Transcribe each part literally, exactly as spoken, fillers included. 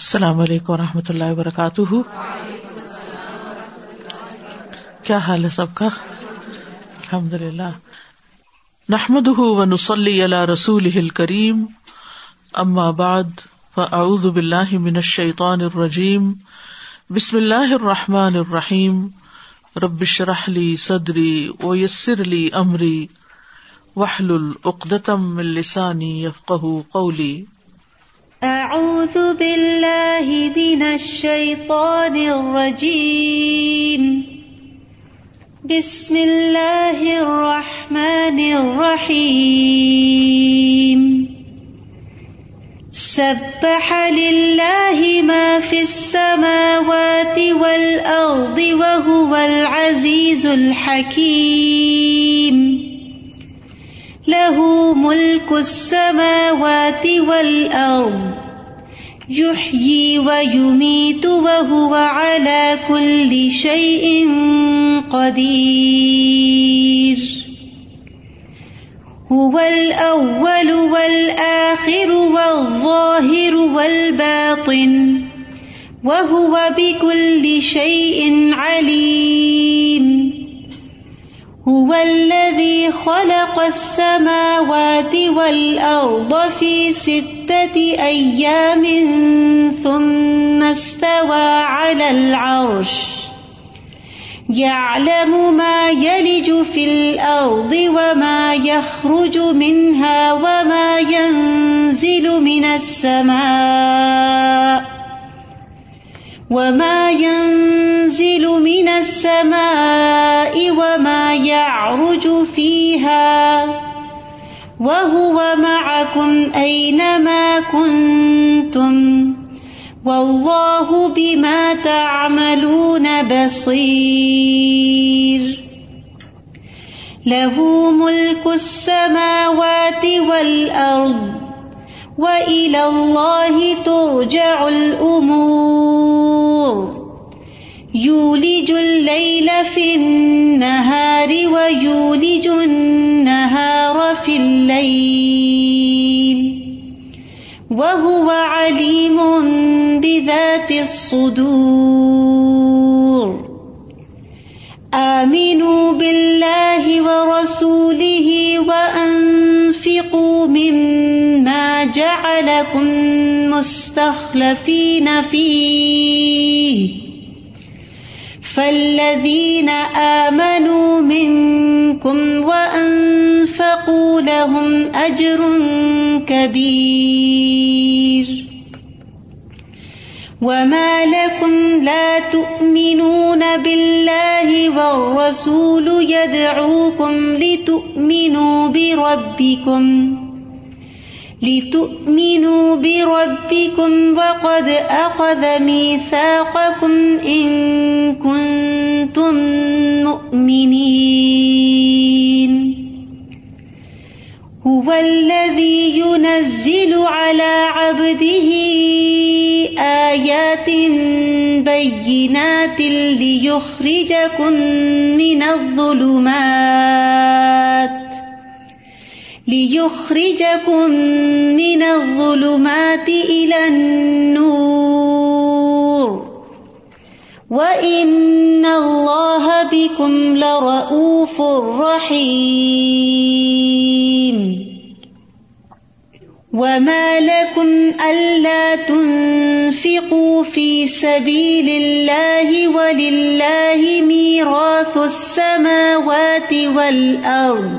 السلام علیکم ورحمۃ اللہ وبرکاتہ. کیا حال ہے سب کا؟ الحمدللہ. نحمده ونصلی علی رسوله الکریم. اما بعد فاعوذ باللہ من الشیطان الرجیم. بسم اللہ الرحمن الرحیم. رب اشرح لی صدری ویسر لی امری واحلل عقدۃ من لسانی یفقہوا قولی. اعوذ باللہ من الشیطان الرجیم. بسم اللہ الرحمن الرحیم. سبح للہ ما فی السماوات والارض وہو العزیز الحکیم. لہ ملک السماوات والارض یحیی ویمیت وہو علی کل شیء قدیر. هو الاول والآخر والظاہر والباطن وہو بکل شیء علیم. هو الذي خلق السماوات والأرض في ستة أيام ثم استوى على العرش. يعلم ما يلج في الأرض وما يخرج منها وما ينزل من السماء وما ينزل من السماء وما يعرج فيها وهو معكم أينما كنتم والله بما تعملون بصير. له ملك السماوات والأرض وَإِلَى اللَّهِ تُرْجَعُ الْأُمُورُ. يُولِجُ اللَّيْلَ فِي النَّهَارِ وَيُولِجُ النَّهَارَ فِي اللَّيْلِ وَهُوَ عَلِيمٌ بِذَاتِ الصُّدُورِ. آمِنُوا بِاللَّهِ وَرَسُولِهِ وَأَنفِقُوا مِمَّا جعلكم مستخلفين فيه. فالذين آمنوا منكم وأنفقوا لهم أجر كبير. وما لكم لا تؤمنون بالله والرسول يدعوكم لتؤمنوا بربكم لِتُؤْمِنُوا بِرَبِّكُمْ وَقَدْ أَخَذَ مِيثَاقَكُمْ إِن كُنتُم مُّؤْمِنِينَ. هُوَ الَّذِي يُنَزِّلُ عَلَى عَبْدِهِ آيَاتٍ بَيِّنَاتٍ لِيُخْرِجَكُم مِّنَ الظُّلُمَاتِ لِيُخْرِجَكُم مِّنَ الظُّلُمَاتِ إِلَى النُّورِ. وَإِنَّ اللَّهَ بِكُمْ لَرَءُوفٌ رَّحِيمٌ. وَمَا لَكُمْ أَلَّا تُنفِقُوا فِي سَبِيلِ اللَّهِ وَلِلَّهِ مِيرَاثُ السَّمَاوَاتِ وَالْأَرْضِ.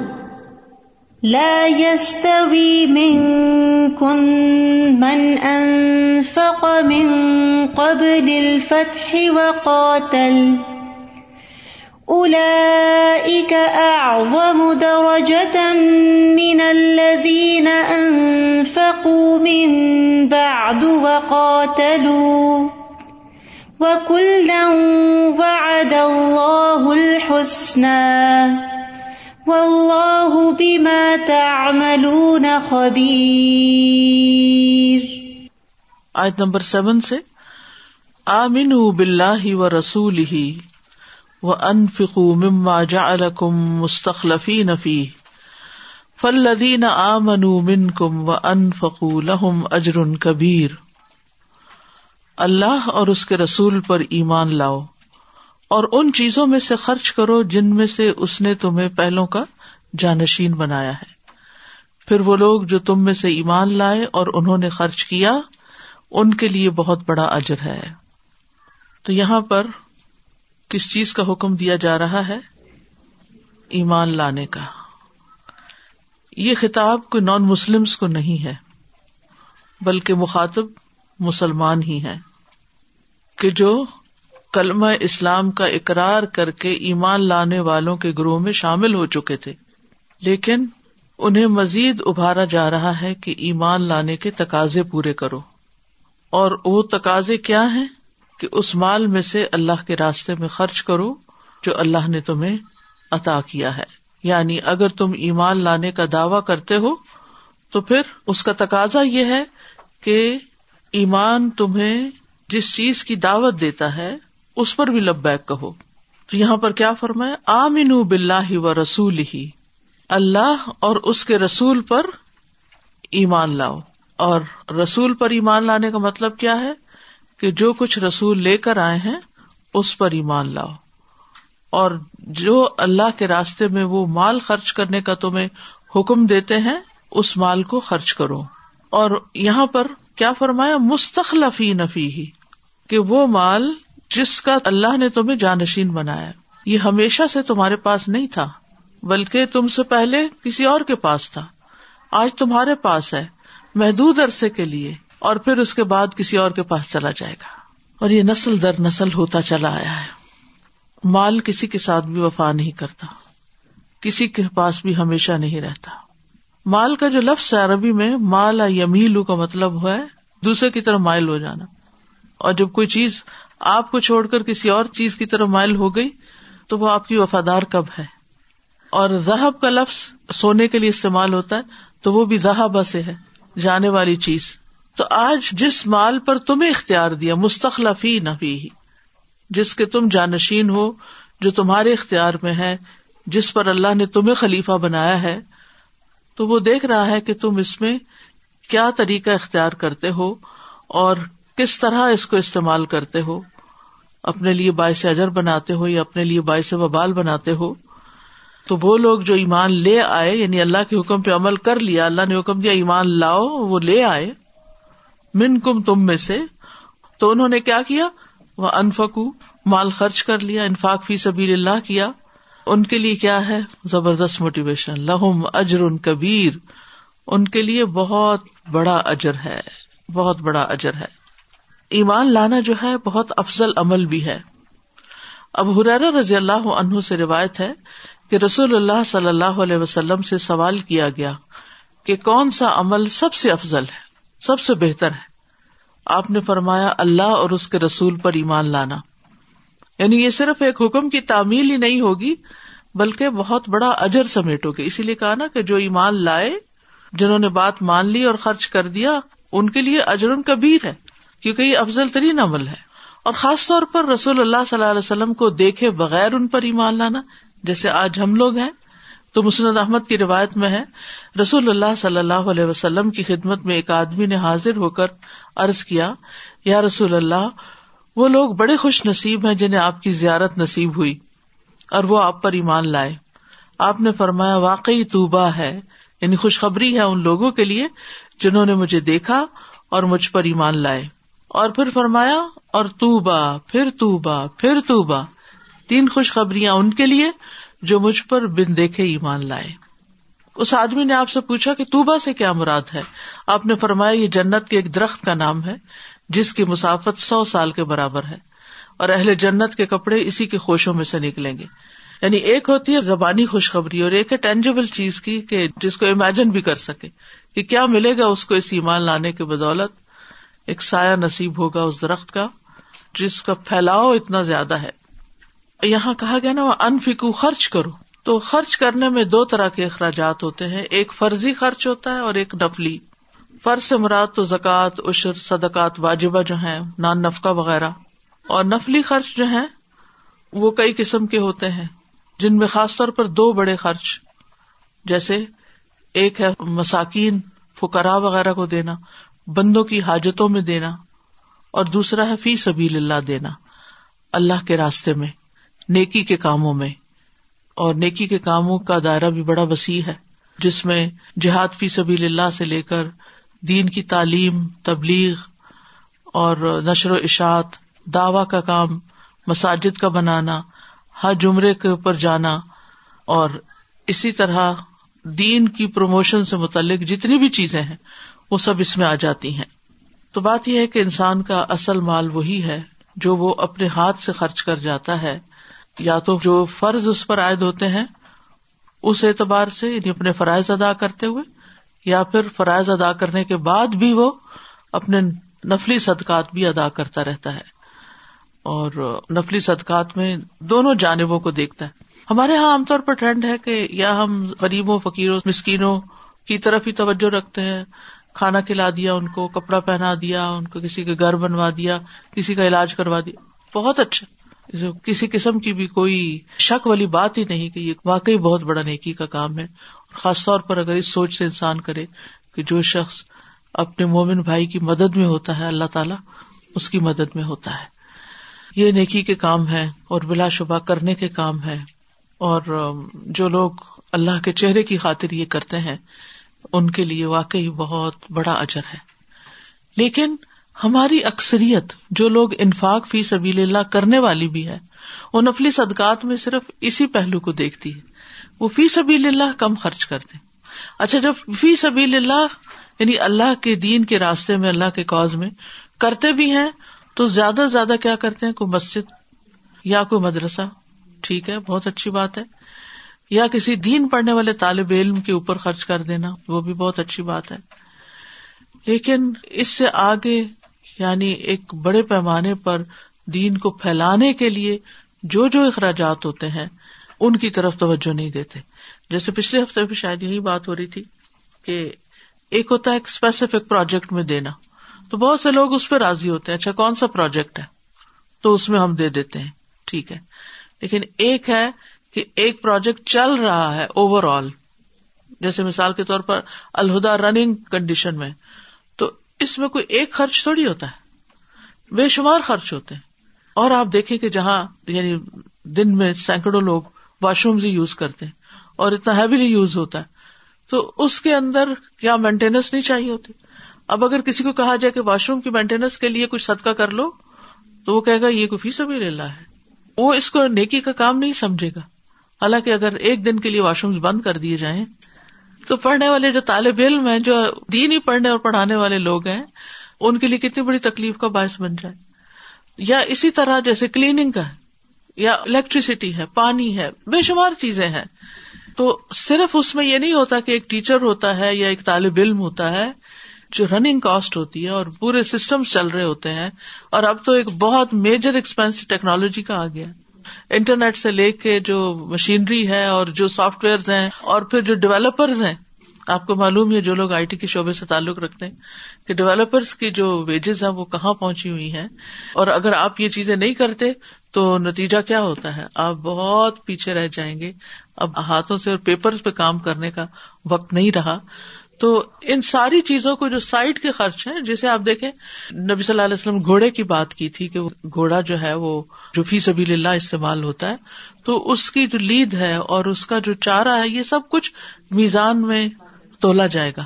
لا يستوي منكم من أنفق من قبل الفتح وقاتل أولئك أعظم درجة من الذين أنفقوا من بعد وقاتلوا وكلا وعد الله الحسنى واللہ بما تعملون خبیر. آیت نمبر سیون سے آمنوا باللہ ورسولہ وانفقوا مما جعلکم مستخلفین فیہ فالذین آمنوا منکم وانفقوا لہم اجر کبیر. اللہ اور اس کے رسول پر ایمان لاؤ اور ان چیزوں میں سے خرچ کرو جن میں سے اس نے تمہیں پہلوں کا جانشین بنایا ہے۔ پھر وہ لوگ جو تم میں سے ایمان لائے اور انہوں نے خرچ کیا، ان کے لیے بہت بڑا اجر ہے۔ تو یہاں پر کس چیز کا حکم دیا جا رہا ہے؟ ایمان لانے کا۔ یہ خطاب کوئی نان مسلمز کو نہیں ہے، بلکہ مخاطب مسلمان ہی ہیں کہ جو کلمہ اسلام کا اقرار کر کے ایمان لانے والوں کے گروہ میں شامل ہو چکے تھے، لیکن انہیں مزید ابھارا جا رہا ہے کہ ایمان لانے کے تقاضے پورے کرو، اور وہ تقاضے کیا ہیں؟ کہ اس مال میں سے اللہ کے راستے میں خرچ کرو جو اللہ نے تمہیں عطا کیا ہے۔ یعنی اگر تم ایمان لانے کا دعویٰ کرتے ہو تو پھر اس کا تقاضا یہ ہے کہ ایمان تمہیں جس چیز کی دعوت دیتا ہے اس پر بھی لبیک کہو۔ تو یہاں پر کیا فرمایا؟ آمنو باللہ ورسولہ، اللہ اور اس کے رسول پر ایمان لاؤ۔ اور رسول پر ایمان لانے کا مطلب کیا ہے؟ کہ جو کچھ رسول لے کر آئے ہیں اس پر ایمان لاؤ، اور جو اللہ کے راستے میں وہ مال خرچ کرنے کا تمہیں حکم دیتے ہیں اس مال کو خرچ کرو۔ اور یہاں پر کیا فرمایا؟ مستخلفین فیہ، کہ وہ مال جس کا اللہ نے تمہیں جانشین بنایا، یہ ہمیشہ سے تمہارے پاس نہیں تھا، بلکہ تم سے پہلے کسی اور کے پاس تھا، آج تمہارے پاس ہے محدود عرصے کے لیے، اور پھر اس کے بعد کسی اور کے پاس چلا جائے گا، اور یہ نسل در نسل ہوتا چلا آیا ہے۔ مال کسی کے ساتھ بھی وفا نہیں کرتا، کسی کے پاس بھی ہمیشہ نہیں رہتا۔ مال کا جو لفظ ہے عربی میں مال یمیلو کا مطلب ہے دوسرے کی طرف مائل ہو جانا، اور جب کوئی چیز آپ کو چھوڑ کر کسی اور چیز کی طرف مائل ہو گئی تو وہ آپ کی وفادار کب ہے۔ اور ذہب کا لفظ سونے کے لیے استعمال ہوتا ہے، تو وہ بھی ذہبہ سے ہے، جانے والی چیز۔ تو آج جس مال پر تمہیں اختیار دیا، مستخلفین فیہ، جس کے تم جانشین ہو، جو تمہارے اختیار میں ہے، جس پر اللہ نے تمہیں خلیفہ بنایا ہے، تو وہ دیکھ رہا ہے کہ تم اس میں کیا طریقہ اختیار کرتے ہو اور کس طرح اس کو استعمال کرتے ہو، اپنے لیے باعث اجر بناتے ہو یا اپنے لیے باعث وبال بناتے ہو۔ تو وہ لوگ جو ایمان لے آئے، یعنی اللہ کے حکم پہ عمل کر لیا، اللہ نے حکم دیا ایمان لاؤ، وہ لے آئے، منکم تم میں سے، تو انہوں نے کیا کیا؟ وَأَنفَقُوا، مال خرچ کر لیا، انفاق فی سبیل اللہ کیا۔ ان کے لیے کیا ہے؟ زبردست موٹیویشن، لہم اجرن کبیر، ان کے لیے بہت بڑا اجر ہے، بہت بڑا اجر ہے۔ ایمان لانا جو ہے بہت افضل عمل بھی ہے۔ ابو ہریرہ رضی اللہ عنہ سے روایت ہے کہ رسول اللہ صلی اللہ علیہ وسلم سے سوال کیا گیا کہ کون سا عمل سب سے افضل ہے، سب سے بہتر ہے؟ آپ نے فرمایا اللہ اور اس کے رسول پر ایمان لانا۔ یعنی یہ صرف ایک حکم کی تعمیل ہی نہیں ہوگی، بلکہ بہت بڑا اجر سمیٹو گے۔ اسی لیے کہا نا کہ جو ایمان لائے، جنہوں نے بات مان لی اور خرچ کر دیا، ان کے لیے اجر کبیر ہے، کیونکہ یہ افضل ترین عمل ہے۔ اور خاص طور پر رسول اللہ صلی اللہ علیہ وسلم کو دیکھے بغیر ان پر ایمان لانا، جیسے آج ہم لوگ ہیں۔ تو مسند احمد کی روایت میں ہے، رسول اللہ صلی اللہ علیہ وسلم کی خدمت میں ایک آدمی نے حاضر ہو کر عرض کیا، یا رسول اللہ، وہ لوگ بڑے خوش نصیب ہیں جنہیں آپ کی زیارت نصیب ہوئی اور وہ آپ پر ایمان لائے۔ آپ نے فرمایا واقعی توبہ ہے، یعنی خوشخبری ہے ان لوگوں کے لیے جنہوں نے مجھے دیکھا اور مجھ پر ایمان لائے۔ اور پھر فرمایا اور توبہ، پھر توبہ، پھر توبہ، تین خوشخبریاں ان کے لیے جو مجھ پر بن دیکھے ایمان لائے۔ اس آدمی نے آپ سے پوچھا کہ توبہ سے کیا مراد ہے؟ آپ نے فرمایا یہ جنت کے ایک درخت کا نام ہے جس کی مسافت سو سال کے برابر ہے، اور اہل جنت کے کپڑے اسی کے خوشوں میں سے نکلیں گے۔ یعنی ایک ہوتی ہے زبانی خوشخبری اور ایک ہے ٹینجیبل چیز کی، کہ جس کو امیجن بھی کر سکے کہ کیا ملے گا اس کو اس ایمان لانے کے بدولت۔ ایک سایہ نصیب ہوگا اس درخت کا جس کا پھیلاؤ اتنا زیادہ ہے۔ یہاں کہا گیا نا انفقو، خرچ کرو۔ تو خرچ کرنے میں دو طرح کے اخراجات ہوتے ہیں، ایک فرضی خرچ ہوتا ہے اور ایک نفلی۔ فرض سے مراد تو زکوٰۃ، عشر، صدقات واجبہ جو ہیں، نان نفقہ وغیرہ، اور نفلی خرچ جو ہیں وہ کئی قسم کے ہوتے ہیں، جن میں خاص طور پر دو بڑے خرچ، جیسے ایک ہے مساکین، فقراء وغیرہ کو دینا، بندوں کی حاجتوں میں دینا، اور دوسرا ہے فی سبیل اللہ دینا، اللہ کے راستے میں، نیکی کے کاموں میں. اور نیکی کے کاموں کا دائرہ بھی بڑا وسیع ہے، جس میں جہاد فی سبیل اللہ سے لے کر دین کی تعلیم، تبلیغ اور نشر و اشاعت، دعویٰ کا کام، مساجد کا بنانا، حج عمرے کے اوپر جانا، اور اسی طرح دین کی پروموشن سے متعلق جتنی بھی چیزیں ہیں وہ سب اس میں آ جاتی ہیں. تو بات یہ ہے کہ انسان کا اصل مال وہی ہے جو وہ اپنے ہاتھ سے خرچ کر جاتا ہے، یا تو جو فرض اس پر عائد ہوتے ہیں اس اعتبار سے، یعنی اپنے فرائض ادا کرتے ہوئے، یا پھر فرائض ادا کرنے کے بعد بھی وہ اپنے نفلی صدقات بھی ادا کرتا رہتا ہے. اور نفلی صدقات میں دونوں جانبوں کو دیکھتا ہے. ہمارے ہاں عام طور پر ٹرینڈ ہے کہ یا ہم غریبوں، فقیروں، مسکینوں کی طرف ہی توجہ رکھتے ہیں، کھانا کھلا دیا ان کو، کپڑا پہنا دیا ان کو، کسی کے گھر بنوا دیا، کسی کا علاج کروا دیا، بہت اچھا، کسی قسم کی بھی کوئی شک والی بات ہی نہیں کہ یہ واقعی بہت بڑا نیکی کا کام ہے. اور خاص طور پر اگر اس سوچ سے انسان کرے کہ جو شخص اپنے مومن بھائی کی مدد میں ہوتا ہے، اللہ تعالیٰ اس کی مدد میں ہوتا ہے. یہ نیکی کے کام ہے اور بلا شبہ کرنے کے کام ہے. اور جو لوگ اللہ کے چہرے کی خاطر یہ کرتے ہیں ان کے لیے واقعی بہت بڑا اجر ہے. لیکن ہماری اکثریت جو لوگ انفاق فی سبیل اللہ کرنے والی بھی ہے، وہ نفلی صدقات میں صرف اسی پہلو کو دیکھتی ہے، وہ فی سبیل اللہ کم خرچ کرتے ہیں. اچھا، جب فی سبیل اللہ یعنی اللہ کے دین کے راستے میں، اللہ کے کاز میں کرتے بھی ہیں تو زیادہ سے زیادہ کیا کرتے ہیں؟ کوئی مسجد یا کوئی مدرسہ، ٹھیک ہے، بہت اچھی بات ہے، یا کسی دین پڑھنے والے طالب علم کے اوپر خرچ کر دینا، وہ بھی بہت اچھی بات ہے. لیکن اس سے آگے یعنی ایک بڑے پیمانے پر دین کو پھیلانے کے لیے جو جو اخراجات ہوتے ہیں ان کی طرف توجہ نہیں دیتے. جیسے پچھلے ہفتے بھی شاید یہی بات ہو رہی تھی کہ ایک ہوتا ہے ایک اسپیسیفک پروجیکٹ میں دینا، تو بہت سے لوگ اس پہ راضی ہوتے ہیں، اچھا کون سا پروجیکٹ ہے تو اس میں ہم دے دیتے ہیں، ٹھیک ہے. لیکن ایک ہے کہ ایک پروجیکٹ چل رہا ہے اوور آل، جیسے مثال کے طور پر الہدا رننگ کنڈیشن میں، تو اس میں کوئی ایک خرچ تھوڑی ہوتا ہے، بے شمار خرچ ہوتے ہیں. اور آپ دیکھیں کہ جہاں یعنی دن میں سینکڑوں لوگ واش رومز یوز کرتے ہیں اور اتنا ہیویلی یوز ہوتا ہے، تو اس کے اندر کیا مینٹیننس نہیں چاہیے ہوتی؟ اب اگر کسی کو کہا جائے کہ واش روم کی مینٹیننس کے لیے کچھ صدقہ کر لو تو وہ کہے گا یہ کوئی فی سبیل اللہ ہے، وہ اس کو نیکی کا کام نہیں سمجھے گا. حالانکہ اگر ایک دن کے لیے واش رومز بند کر دیے جائیں تو پڑھنے والے جو طالب علم ہیں، جو دین ہی پڑھنے اور پڑھانے والے لوگ ہیں، ان کے لیے کتنی بڑی تکلیف کا باعث بن جائے. یا اسی طرح جیسے کلیننگ کا ہے، یا الیکٹریسٹی ہے، پانی ہے، بے شمار چیزیں ہیں. تو صرف اس میں یہ نہیں ہوتا کہ ایک ٹیچر ہوتا ہے یا ایک طالب علم ہوتا ہے، جو رننگ کاسٹ ہوتی ہے اور پورے سسٹم چل رہے ہوتے ہیں. اور اب تو ایک بہت میجر ایکسپینس ٹیکنالوجی کا آ گیا، انٹرنیٹ سے لے کے جو مشینری ہے اور جو سافٹ ویئرز ہیں اور پھر جو ڈیولپرز ہیں. آپ کو معلوم ہے جو لوگ آئی ٹی کے شعبے سے تعلق رکھتے ہیں کہ ڈیولپرز کی جو ویجز ہیں وہ کہاں پہنچی ہوئی ہیں. اور اگر آپ یہ چیزیں نہیں کرتے تو نتیجہ کیا ہوتا ہے؟ آپ بہت پیچھے رہ جائیں گے. اب ہاتھوں سے اور پیپرز پہ کام کرنے کا وقت نہیں رہا. تو ان ساری چیزوں کو جو سائیڈ کے خرچ ہیں، جسے آپ دیکھیں نبی صلی اللہ علیہ وسلم گھوڑے کی بات کی تھی کہ گھوڑا جو ہے وہ جو فی سبیل اللہ استعمال ہوتا ہے، تو اس کی جو لید ہے اور اس کا جو چارہ ہے یہ سب کچھ میزان میں تولا جائے گا،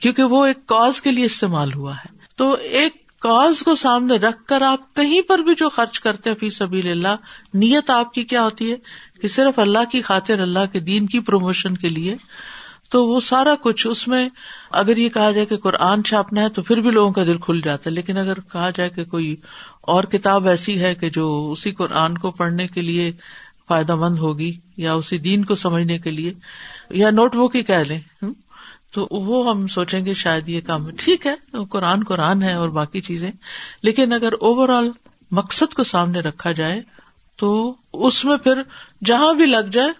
کیونکہ وہ ایک کاز کے لیے استعمال ہوا ہے. تو ایک کاز کو سامنے رکھ کر آپ کہیں پر بھی جو خرچ کرتے ہیں فی سبیل اللہ، نیت آپ کی کیا ہوتی ہے کہ صرف اللہ کی خاطر، اللہ کے دین کی پروموشن کے لیے. تو وہ سارا کچھ اس میں، اگر یہ کہا جائے کہ قرآن چھاپنا ہے تو پھر بھی لوگوں کا دل کھل جاتا ہے. لیکن اگر کہا جائے کہ کوئی اور کتاب ایسی ہے کہ جو اسی قرآن کو پڑھنے کے لیے فائدہ مند ہوگی یا اسی دین کو سمجھنے کے لیے، یا نوٹ بک ہی کہہ لیں، تو وہ ہم سوچیں گے شاید یہ کام ٹھیک ہے، قرآن قرآن ہے اور باقی چیزیں. لیکن اگر اوور آل مقصد کو سامنے رکھا جائے تو اس میں پھر جہاں بھی لگ جائے،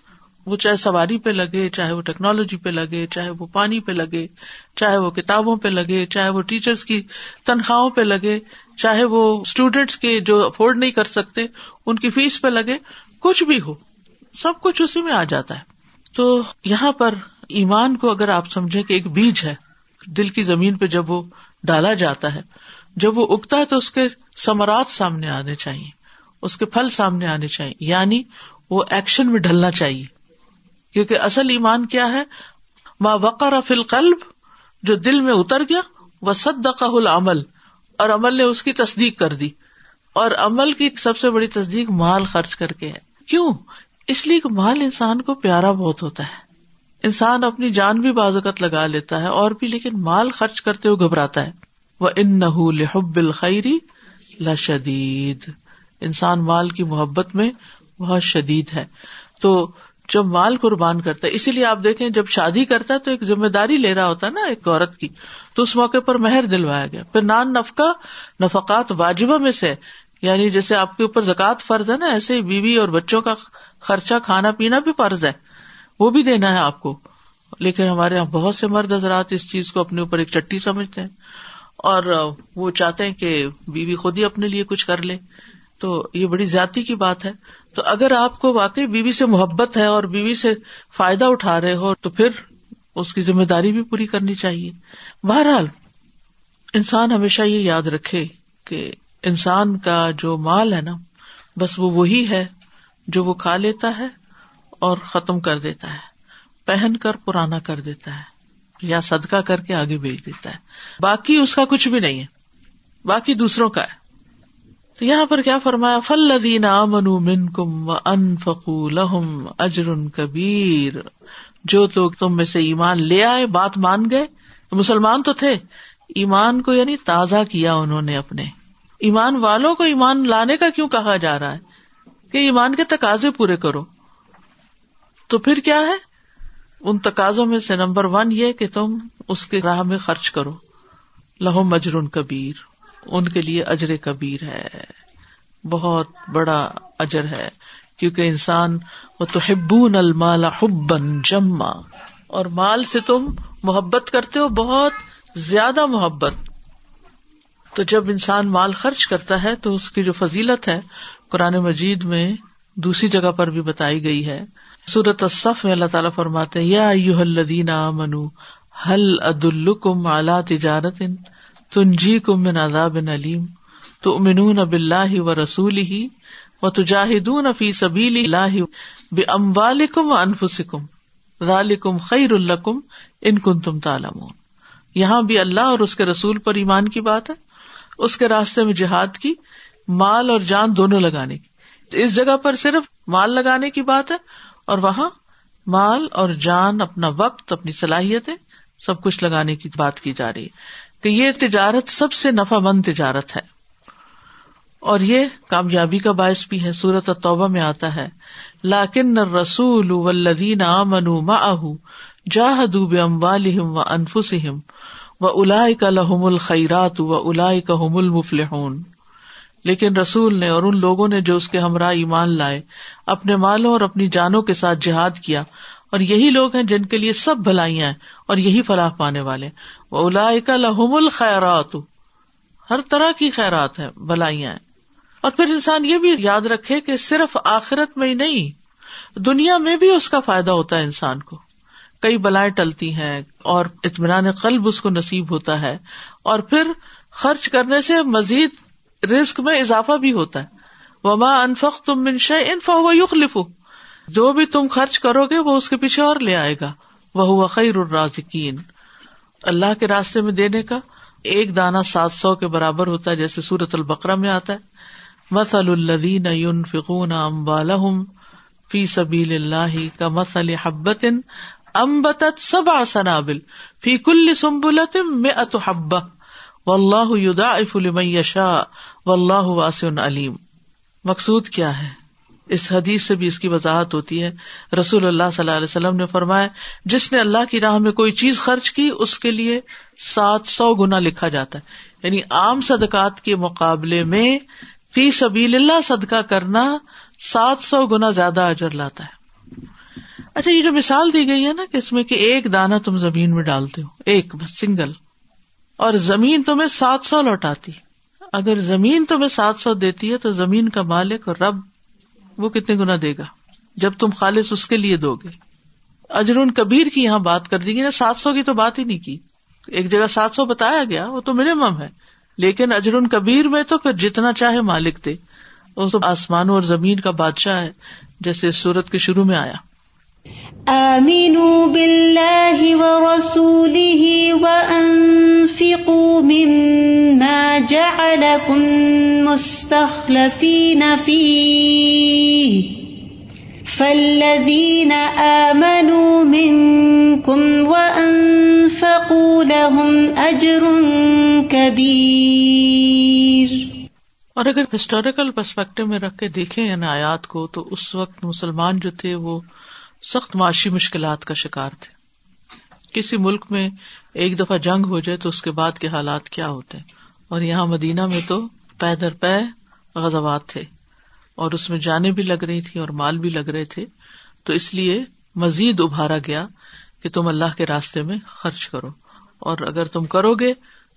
وہ چاہے سواری پہ لگے، چاہے وہ ٹیکنالوجی پہ لگے، چاہے وہ پانی پہ لگے، چاہے وہ کتابوں پہ لگے، چاہے وہ ٹیچرز کی تنخواہوں پہ لگے، چاہے وہ اسٹوڈینٹس کے جو افورڈ نہیں کر سکتے ان کی فیس پہ لگے، کچھ بھی ہو، سب کچھ اسی میں آ جاتا ہے. تو یہاں پر ایمان کو اگر آپ سمجھیں کہ ایک بیج ہے، دل کی زمین پہ جب وہ ڈالا جاتا ہے جب وہ اگتا ہے تو اس کے ثمرات سامنے آنے چاہیے، اس کے پھل سامنے آنے چاہیے، یعنی وہ ایکشن میں ڈھلنا چاہیے. کیونکہ اصل ایمان کیا ہے؟ ما وقر فی القلب، جو دل میں اتر گیا، وصدقہ العمل، اور عمل نے اس کی تصدیق کر دی. اور عمل کی سب سے بڑی تصدیق مال خرچ کر کے ہے. کیوں؟ اس لیے کہ مال انسان کو پیارا بہت ہوتا ہے. انسان اپنی جان بھی بعض وقت لگا لیتا ہے اور بھی، لیکن مال خرچ کرتے ہوئے گھبراتا ہے. وَإِنَّهُ لِحُبِّ الْخَيْرِ لَشَدِيدٌ، انسان مال کی محبت میں بہت شدید ہے. تو جب مال قربان کرتا ہے، اسی لیے آپ دیکھیں جب شادی کرتا ہے تو ایک ذمہ داری لے رہا ہوتا ہے نا ایک عورت کی، تو اس موقع پر مہر دلوایا گیا. پھر نان نفقہ نفقات واجبہ میں سے، یعنی جیسے آپ کے اوپر زکوٰۃ فرض ہے نا، ایسے ہی بیوی اور بچوں کا خرچہ، کھانا پینا بھی فرض ہے، وہ بھی دینا ہے آپ کو. لیکن ہمارے یہاں بہت سے مرد حضرات اس چیز کو اپنے اوپر ایک چٹی سمجھتے ہیں، اور وہ چاہتے ہیں کہ بیوی خود ہی اپنے لیے کچھ کر لے. تو یہ بڑی زیادتی کی بات ہے. تو اگر آپ کو واقعی بیوی سے محبت ہے اور بیوی سے فائدہ اٹھا رہے ہو تو پھر اس کی ذمہ داری بھی پوری کرنی چاہیے. بہرحال انسان ہمیشہ یہ یاد رکھے کہ انسان کا جو مال ہے نا، بس وہ وہی ہے جو وہ کھا لیتا ہے اور ختم کر دیتا ہے، پہن کر پرانا کر دیتا ہے، یا صدقہ کر کے آگے بھیج دیتا ہے. باقی اس کا کچھ بھی نہیں ہے، باقی دوسروں کا ہے. تو یہاں پر کیا فرمایا؟ فَالَّذِينَ آمَنُوا مِنْكُمْ وَأَنْفَقُوا لَهُمْ أَجْرٌ كَبِيرٌ، جو لوگ تم میں سے ایمان لے آئے، بات مان گئے، مسلمان تو تھے، ایمان کو یعنی تازہ کیا انہوں نے اپنے. ایمان والوں کو ایمان لانے کا کیوں کہا جا رہا ہے؟ کہ ایمان کے تقاضے پورے کرو. تو پھر کیا ہے ان تقاضوں میں سے؟ نمبر ون یہ کہ تم اس کے راہ میں خرچ کرو. لہم اجر کبیر، ان کے لیے اجر کبیر ہے، بہت بڑا اجر ہے. کیونکہ انسان وتحبون المال حبا جما، اور مال سے تم محبت کرتے ہو، بہت زیادہ محبت. تو جب انسان مال خرچ کرتا ہے تو اس کی جو فضیلت ہے قرآن مجید میں دوسری جگہ پر بھی بتائی گئی ہے. سورۃ الصف میں اللہ تعالیٰ فرماتے ہیں، یا ایھا الذین آمنوا ہل ادلکم علی تجارۃ تنجیکم من عذاب علیم تؤمنون باللہ ورسولہ وتجاہدون فی سبیل اللہ باموالکم وانفسکم ذالکم خیر لکم ان کنتم تعلمون. یہاں بھی اللہ اور اس کے رسول پر ایمان کی بات ہے، اس کے راستے میں جہاد کی، مال اور جان دونوں لگانے کی. اس جگہ پر صرف مال لگانے کی بات ہے، اور وہاں مال اور جان، اپنا وقت، اپنی صلاحیتیں، سب کچھ لگانے کی بات کی جا رہی ہے. کہ یہ تجارت سب سے نفع مند تجارت ہے، اور یہ کامیابی کا باعث بھی ہے. سورۃ التوبہ میں آتا ہے، لَٰكِنَّ الرَّسُولُ وَالَّذِينَ آمَنُوا مَعَهُ جَاهَدُوا بِأَمْوَالِهِمْ وَأَنفُسِهِمْ وَأُولَٰئِكَ لَهُمُ الْخَيْرَاتُ وَأُولَٰئِكَ هُمُ الْمُفْلِحُونَ. لیکن رسول نے اور ان لوگوں نے جو اس کے ہمراہ ایمان لائے اپنے مالوں اور اپنی جانوں کے ساتھ جہاد کیا، اور یہی لوگ ہیں جن کے لیے سب بھلائیاں ہیں اور یہی فلاح پانے والے. وَأُولَٰئِكَ لَهُمُ الْخَيْرَاتُ، ہر طرح کی خیرات ہیں، بھلائیاں ہیں. اور پھر انسان یہ بھی یاد رکھے کہ صرف آخرت میں ہی نہیں، دنیا میں بھی اس کا فائدہ ہوتا ہے. انسان کو کئی بلائیں ٹلتی ہیں اور اطمینان قلب اس کو نصیب ہوتا ہے، اور پھر خرچ کرنے سے مزید رزق میں اضافہ بھی ہوتا ہے. وما انفقتم من شیء فہو یخلفہ، جو بھی تم خرچ کرو گے وہ اس کے پیچھے اور لے آئے گا. وہو خیر الرازقین، اللہ کے راستے میں دینے کا ایک دانہ سات سو کے برابر ہوتا ہے، جیسے سورۃ البقرہ میں آتا ہے، مثل الذین ينفقون اموالہم فی سبیل اللہ کمثل حبۃ انبتت سبع سنابل فی کل سنبلۃ مئۃ حبۃ واللہ یضاعف لمن یشاء واللہ واسع علیم. مقصود کیا ہے؟ اس حدیث سے بھی اس کی وضاحت ہوتی ہے. رسول اللہ صلی اللہ علیہ وسلم نے فرمایا، جس نے اللہ کی راہ میں کوئی چیز خرچ کی اس کے لیے سات سو گنا لکھا جاتا ہے. یعنی عام صدقات کے مقابلے میں فی سبیل اللہ صدقہ کرنا سات سو گنا زیادہ اجر لاتا ہے. اچھا، یہ جو مثال دی گئی ہے نا کہ اس میں کہ ایک دانہ تم زمین میں ڈالتے ہو، ایک بس سنگل، اور زمین تمہیں سات سو لوٹاتی. اگر زمین تمہیں سات سو دیتی ہے تو زمین کا مالک اور رب وہ کتنے گنا دے گا جب تم خالص اس کے لیے دو گے. اجرون کبیر کی یہاں بات کر دی گئی نا، سات سو کی تو بات ہی نہیں کی. ایک جگہ سات سو بتایا گیا، وہ تو منیمم ہے. لیکن اجر کبیر میں تو پھر جتنا چاہے مالک دے، وہ تو آسمانوں اور زمین کا بادشاہ ہے، جیسے اس سورت کے شروع میں آیا۔ آمنوا باللہ ورسولہ وانفقوا مما جعلکم مستخلفین فیہ فالذین آمنوا منکم وانفقوا لهم اجر کبیر۔ اور اگر ہسٹوریکل پرسپیکٹو میں رکھ کے دیکھیں ان آیات کو، تو اس وقت مسلمان جو تھے وہ سخت معاشی مشکلات کا شکار تھے۔ کسی ملک میں ایک دفعہ جنگ ہو جائے تو اس کے بعد کے حالات کیا ہوتے ہیں، اور یہاں مدینہ میں تو پے در پے غزوات تھے، اور اس میں جانیں بھی لگ رہی تھی اور مال بھی لگ رہے تھے، تو اس لیے مزید ابھارا گیا کہ تم اللہ کے راستے میں خرچ کرو، اور اگر تم کرو گے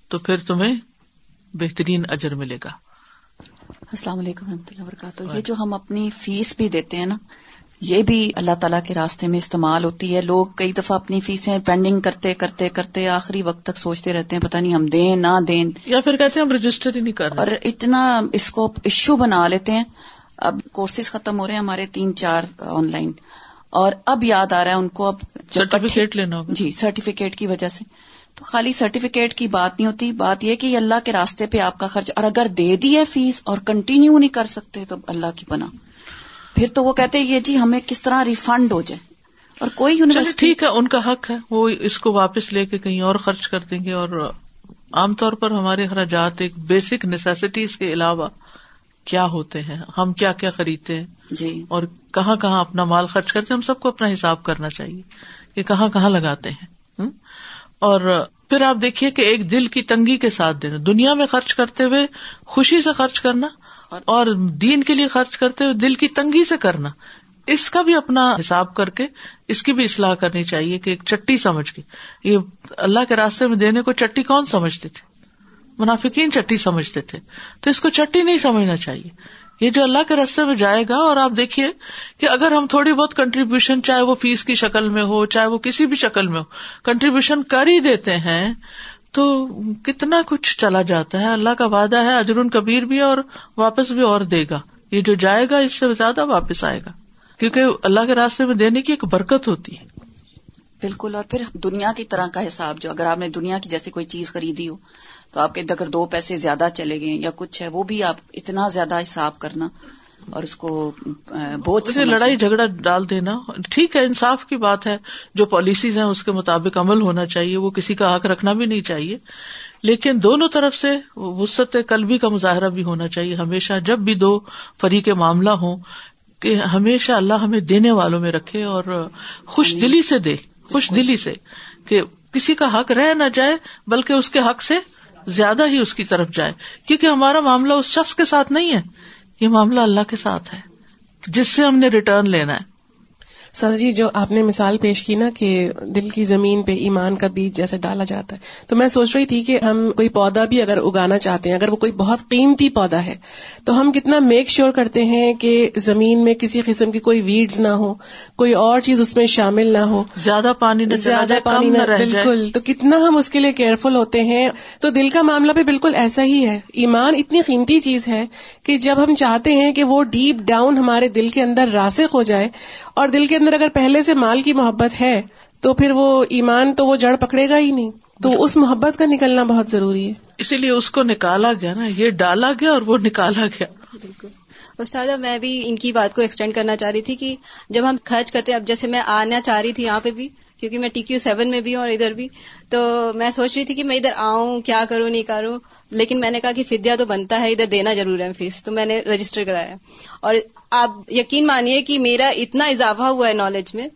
تو پھر تمہیں بہترین اجر ملے گا۔ السلام علیکم ورحمۃ اللہ وبرکاتہ۔ یہ جو ہم اپنی فیس بھی دیتے ہیں نا، یہ بھی اللہ تعالیٰ کے راستے میں استعمال ہوتی ہے۔ لوگ کئی دفعہ اپنی فیسیں پینڈنگ کرتے کرتے کرتے آخری وقت تک سوچتے رہتے ہیں، پتہ نہیں ہم دیں نہ دیں، یا پھر کیسے ہم رجسٹر ہی نہیں کر رہے، اور اتنا اس کو ایشو بنا لیتے ہیں۔ اب کورسز ختم ہو رہے ہیں ہمارے تین چار آن لائن، اور اب یاد آ رہا ہے ان کو اب سرٹیفکیٹ لینا ہوگا، جی سرٹیفکیٹ کی وجہ سے۔ تو خالی سرٹیفکیٹ کی بات نہیں ہوتی، بات یہ کہ اللہ کے راستے پہ آپ کا خرچ، اور اگر دے دی ہے فیس اور کنٹینیو نہیں کر سکتے تو اللہ کی پناہ۔ پھر تو وہ کہتے ہیں یہ جی ہمیں کس طرح ریفنڈ ہو جائے، اور کوئی یونیورسٹی، ٹھیک ہے ان کا حق ہے، وہ اس کو واپس لے کے کہیں اور خرچ کر دیں گے۔ اور عام طور پر ہمارے اخراجات ایک بیسک نیسیسٹیز کے علاوہ کیا ہوتے ہیں، ہم کیا کیا خریدتے ہیں جی، اور کہاں کہاں اپنا مال خرچ کرتے ہیں، ہم سب کو اپنا حساب کرنا چاہیے کہ کہاں کہاں لگاتے ہیں۔ اور پھر آپ دیکھیے کہ ایک دل کی تنگی کے ساتھ دینا، دنیا میں خرچ کرتے ہوئے خوشی سے خرچ کرنا، اور دین کے لیے خرچ کرتے ہوئے دل کی تنگی سے کرنا، اس کا بھی اپنا حساب کر کے اس کی بھی اصلاح کرنی چاہیے کہ ایک چٹی سمجھ کے۔ یہ اللہ کے راستے میں دینے کو چٹی کون سمجھتے تھے؟ منافقین چٹی سمجھتے تھے، تو اس کو چٹی نہیں سمجھنا چاہیے۔ یہ جو اللہ کے راستے میں جائے گا، اور آپ دیکھیے کہ اگر ہم تھوڑی بہت کنٹریبیوشن، چاہے وہ فیس کی شکل میں ہو چاہے وہ کسی بھی شکل میں ہو، کنٹریبیوشن کر ہی دیتے ہیں تو کتنا کچھ چلا جاتا ہے۔ اللہ کا وعدہ ہے اجر کبیر بھی ہے، اور واپس بھی اور دے گا۔ یہ جو جائے گا اس سے زیادہ واپس آئے گا، کیونکہ اللہ کے راستے میں دینے کی ایک برکت ہوتی ہے۔ بالکل، اور پھر دنیا کی طرح کا حساب، جو اگر آپ نے دنیا کی جیسے کوئی چیز خریدی ہو تو آپ کے اگر دو پیسے زیادہ چلے گئے یا کچھ ہے، وہ بھی آپ اتنا زیادہ حساب کرنا اور اس کو بہت لڑائی جھگڑا ڈال دینا۔ ٹھیک ہے، انصاف کی بات ہے، جو پالیسیز ہیں اس کے مطابق عمل ہونا چاہیے، وہ کسی کا حق رکھنا بھی نہیں چاہیے، لیکن دونوں طرف سے وسعت قلبی کا مظاہرہ بھی ہونا چاہیے ہمیشہ، جب بھی دو فریق معاملہ ہوں، کہ ہمیشہ اللہ ہمیں دینے والوں میں رکھے، اور خوش دلی سے دے، خوش دلی سے، کہ کسی کا حق رہ نہ جائے بلکہ اس کے حق سے زیادہ ہی اس کی طرف جائے، کیونکہ ہمارا معاملہ اس شخص کے ساتھ نہیں ہے، یہ معاملہ اللہ کے ساتھ ہے جس سے ہم نے ریٹرن لینا ہے۔ سادہ جی، جو آپ نے مثال پیش کی نا کہ دل کی زمین پہ ایمان کا بیج جیسے ڈالا جاتا ہے، تو میں سوچ رہی تھی کہ ہم کوئی پودا بھی اگر اگانا چاہتے ہیں، اگر وہ کوئی بہت قیمتی پودا ہے تو ہم کتنا میک شیور کرتے ہیں کہ زمین میں کسی قسم کی کوئی ویڈز نہ ہو، کوئی اور چیز اس میں شامل نہ ہو، زیادہ پانی نہ زیادہ پانی نہ، بالکل، تو کتنا ہم اس کے لیے کیئرفل ہوتے ہیں۔ تو دل کا معاملہ بھی بالکل ایسا ہی ہے، ایمان اتنی قیمتی چیز ہے کہ جب ہم چاہتے ہیں کہ وہ ڈیپ ڈاؤن ہمارے دل کے اندر راسخ ہو جائے، اور دل کے اندر اگر پہلے سے مال کی محبت ہے تو پھر وہ ایمان تو وہ جڑ پکڑے گا ہی نہیں، تو اس محبت کا نکلنا بہت ضروری ہے، اسی لیے اس کو نکالا گیا نا، یہ ڈالا گیا اور وہ نکالا گیا۔ بالکل استاذہ، میں بھی ان کی بات کو ایکسٹینڈ کرنا چاہ رہی تھی کہ جب ہم خرچ کرتے ہیں، اب جیسے میں آنا چاہ رہی تھی یہاں پہ بھی، کیونکہ میں ٹی کیو سیون میں بھی ہوں اور ادھر بھی، تو میں سوچ رہی تھی کہ میں ادھر آؤں، کیا کروں نہیں کروں، لیکن میں نے کہا کہ فدیہ تو بنتا ہے، ادھر دینا ضرور ہے فیس، تو میں نے رجسٹر کرایا، اور آپ یقین مانیے کہ میرا اتنا اضافہ ہوا ہے نالج میں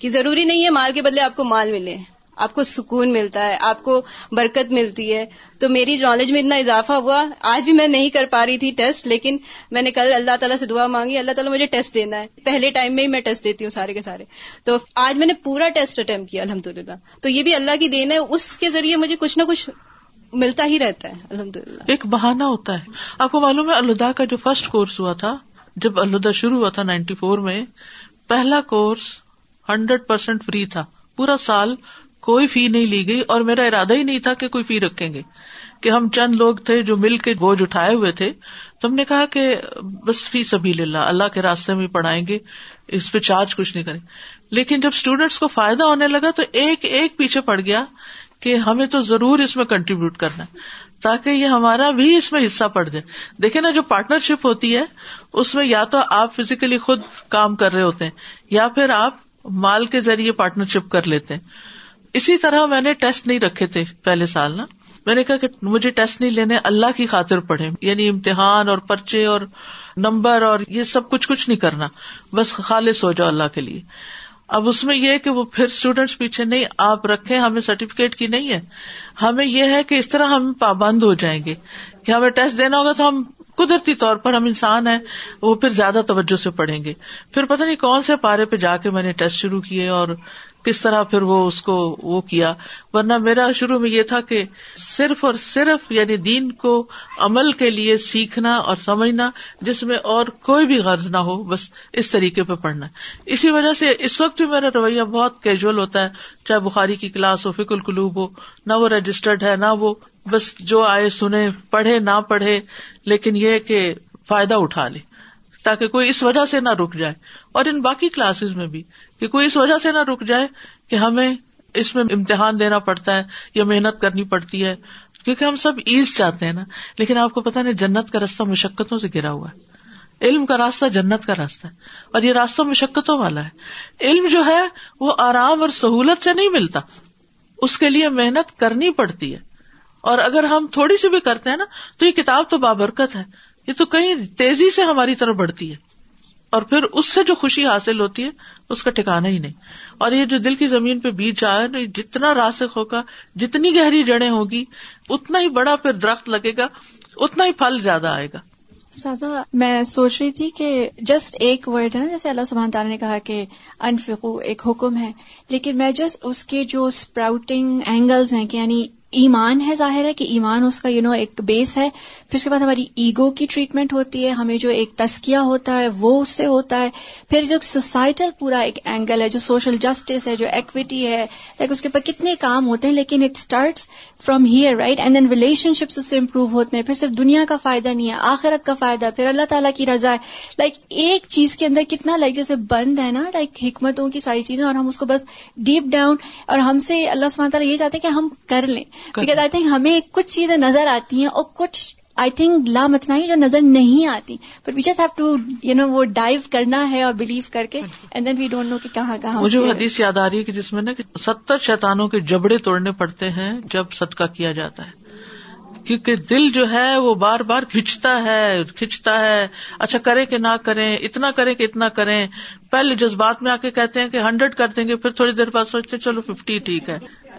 کہ ضروری نہیں ہے مال کے بدلے آپ کو مال ملے، آپ کو سکون ملتا ہے، آپ کو برکت ملتی ہے، تو میری نالج میں اتنا اضافہ ہوا۔ آج بھی میں نہیں کر پا رہی تھی ٹیسٹ، لیکن میں نے کل اللہ تعالیٰ سے دعا مانگی، اللہ تعالیٰ مجھے ٹیسٹ دینا ہے، پہلے ٹائم میں ہی میں ٹیسٹ دیتی ہوں سارے کے سارے، تو آج میں نے پورا ٹیسٹ اٹمپٹ کیا الحمدللہ، تو یہ بھی اللہ کی دین ہے، اس کے ذریعے مجھے کچھ نہ کچھ ملتا ہی رہتا ہے الحمدللہ، ایک بہانہ ہوتا ہے۔ آپ کو معلوم ہے الہدا کا جو فرسٹ کورس ہوا تھا، جب الہدا شروع ہوا تھا نائنٹی فور میں، پہلا کورس ہنڈریڈ پرسینٹ فری تھا، پورا سال کوئی فی نہیں لی گئی، اور میرا ارادہ ہی نہیں تھا کہ کوئی فی رکھیں گے، کہ ہم چند لوگ تھے جو مل کے بوجھ اٹھائے ہوئے تھے، تو ہم نے کہا کہ بس فی سبیل اللہ، اللہ کے راستے میں پڑھائیں گے، اس پہ چارج کچھ نہیں کریں. لیکن جب اسٹوڈینٹس کو فائدہ ہونے لگا تو ایک ایک پیچھے پڑ گیا کہ ہمیں تو ضرور اس میں کنٹریبیوٹ کرنا ہے تاکہ یہ ہمارا بھی اس میں حصہ پڑ جائے. دیکھیں نا، جو پارٹنرشپ ہوتی ہے اس میں یا تو آپ فزیکلی خود کام کر رہے ہوتے ہیں یا پھر آپ مال کے ذریعے پارٹنرشپ کر لیتے ہیں. اسی طرح میں نے ٹیسٹ نہیں رکھے تھے پہلے سال نا، میں نے کہا کہ مجھے ٹیسٹ نہیں لینے، اللہ کی خاطر پڑھیں، یعنی امتحان اور پرچے اور نمبر اور یہ سب کچھ کچھ نہیں کرنا، بس خالص ہو جاؤ اللہ کے لیے. اب اس میں یہ کہ وہ پھر اسٹوڈینٹس پیچھے نہیں، آپ رکھیں، ہمیں سرٹیفکیٹ کی نہیں ہے، ہمیں یہ ہے کہ اس طرح ہم پابند ہو جائیں گے کہ ہمیں ٹیسٹ دینا ہوگا تو ہم قدرتی طور پر، ہم انسان ہیں، وہ پھر زیادہ توجہ سے پڑھیں گے. پھر پتہ نہیں کون سے پارے پہ جا کے میں نے ٹیسٹ شروع کیے اور کس طرح پھر وہ اس کو وہ کیا. ورنہ میرا شروع میں یہ تھا کہ صرف اور صرف یعنی دین کو عمل کے لیے سیکھنا اور سمجھنا، جس میں اور کوئی بھی غرض نہ ہو، بس اس طریقے پہ پڑھنا. اسی وجہ سے اس وقت بھی میرا رویہ بہت کیجول ہوتا ہے، چاہے بخاری کی کلاس ہو، فقہ القلوب ہو، نہ وہ رجسٹرڈ ہے نہ وہ، بس جو آئے سنے، پڑھے نہ پڑھے، لیکن یہ کہ فائدہ اٹھا لے تاکہ کوئی اس وجہ سے نہ رک جائے. اور ان باقی کلاسز میں بھی کہ کوئی اس وجہ سے نہ رک جائے کہ ہمیں اس میں امتحان دینا پڑتا ہے یا محنت کرنی پڑتی ہے، کیونکہ ہم سب ایز چاہتے ہیں نا. لیکن آپ کو پتہ نہیں، جنت کا راستہ مشقتوں سے گھرا ہوا ہے، علم کا راستہ جنت کا راستہ ہے، اور یہ راستہ مشقتوں والا ہے. علم جو ہے وہ آرام اور سہولت سے نہیں ملتا، اس کے لیے محنت کرنی پڑتی ہے. اور اگر ہم تھوڑی سی بھی کرتے ہیں نا تو یہ کتاب تو بابرکت ہے، یہ تو کہیں تیزی سے ہماری طرف بڑھتی ہے، اور پھر اس سے جو خوشی حاصل ہوتی ہے اس کا ٹھکانا ہی نہیں. اور یہ جو دل کی زمین پہ بیج آیا نا، جتنا راسخ ہوگا، جتنی گہری جڑیں ہوگی، اتنا ہی بڑا پھر درخت لگے گا، اتنا ہی پھل زیادہ آئے گا. سادہ میں سوچ رہی تھی کہ جسٹ ایک ورڈ ہے نا، جیسے اللہ سبحانہ تعالیٰ نے کہا کہ انفقو، ایک حکم ہے، لیکن میں جسٹ اس کے جو اسپراؤٹنگ اینگلز ہیں کہ یعنی ایمان ہے، ظاہر ہے کہ ایمان اس کا یو you نو know, ایک بیس ہے، پھر اس کے بعد ہماری ایگو کی ٹریٹمنٹ ہوتی ہے، ہمیں جو ایک تزکیہ ہوتا ہے وہ اس سے ہوتا ہے، پھر جو سوسائٹل پورا ایک اینگل ہے، جو سوشل جسٹس ہے، جو ایکویٹی ہے، لائک اس کے اوپر کتنے کام ہوتے ہیں. لیکن it starts from here right, and then relationships اس سے امپروو ہوتے ہیں. پھر صرف دنیا کا فائدہ نہیں ہے، آخرت کا فائدہ، پھر اللہ تعالیٰ کی رضا ہے. لائک like, ایک چیز کے اندر کتنا لائک like, جیسے بند ہے نا، لائک like, حکمتوں کی ساری چیزیں، اور ہم اس کو بس ڈیپ ڈاؤن، اور ہم سے اللہ سبحانہ تعالیٰ یہ چاہتے ہیں کہ ہم کر لیں. بیکاز آئی تھنک ہمیں کچھ چیزیں نظر آتی ہیں اور کچھ آئی تھنک لامتناہی جو نظر نہیں آتی، but we just have to you know وہ ڈائیو کرنا ہے اور بلیو کر کے، and then we don't know کہ کہاں کہاں. مجھے وہ حدیث یاد آ رہی ہے کہ جس میں نا ستر شیطانوں کے جبڑے توڑنے پڑتے ہیں جب صدقہ کیا جاتا ہے، کیونکہ دل جو ہے وہ بار بار کھچتا ہے کھچتا ہے اچھا کریں کہ نہ کریں، اتنا کریں کہ اتنا کریں. پہلے جذبات میں آ کے کہتے ہیں کہ ہنڈریڈ کر دیں گے، پھر تھوڑی دیر بعد سوچتے چلو ففٹی ٹھیک ہے،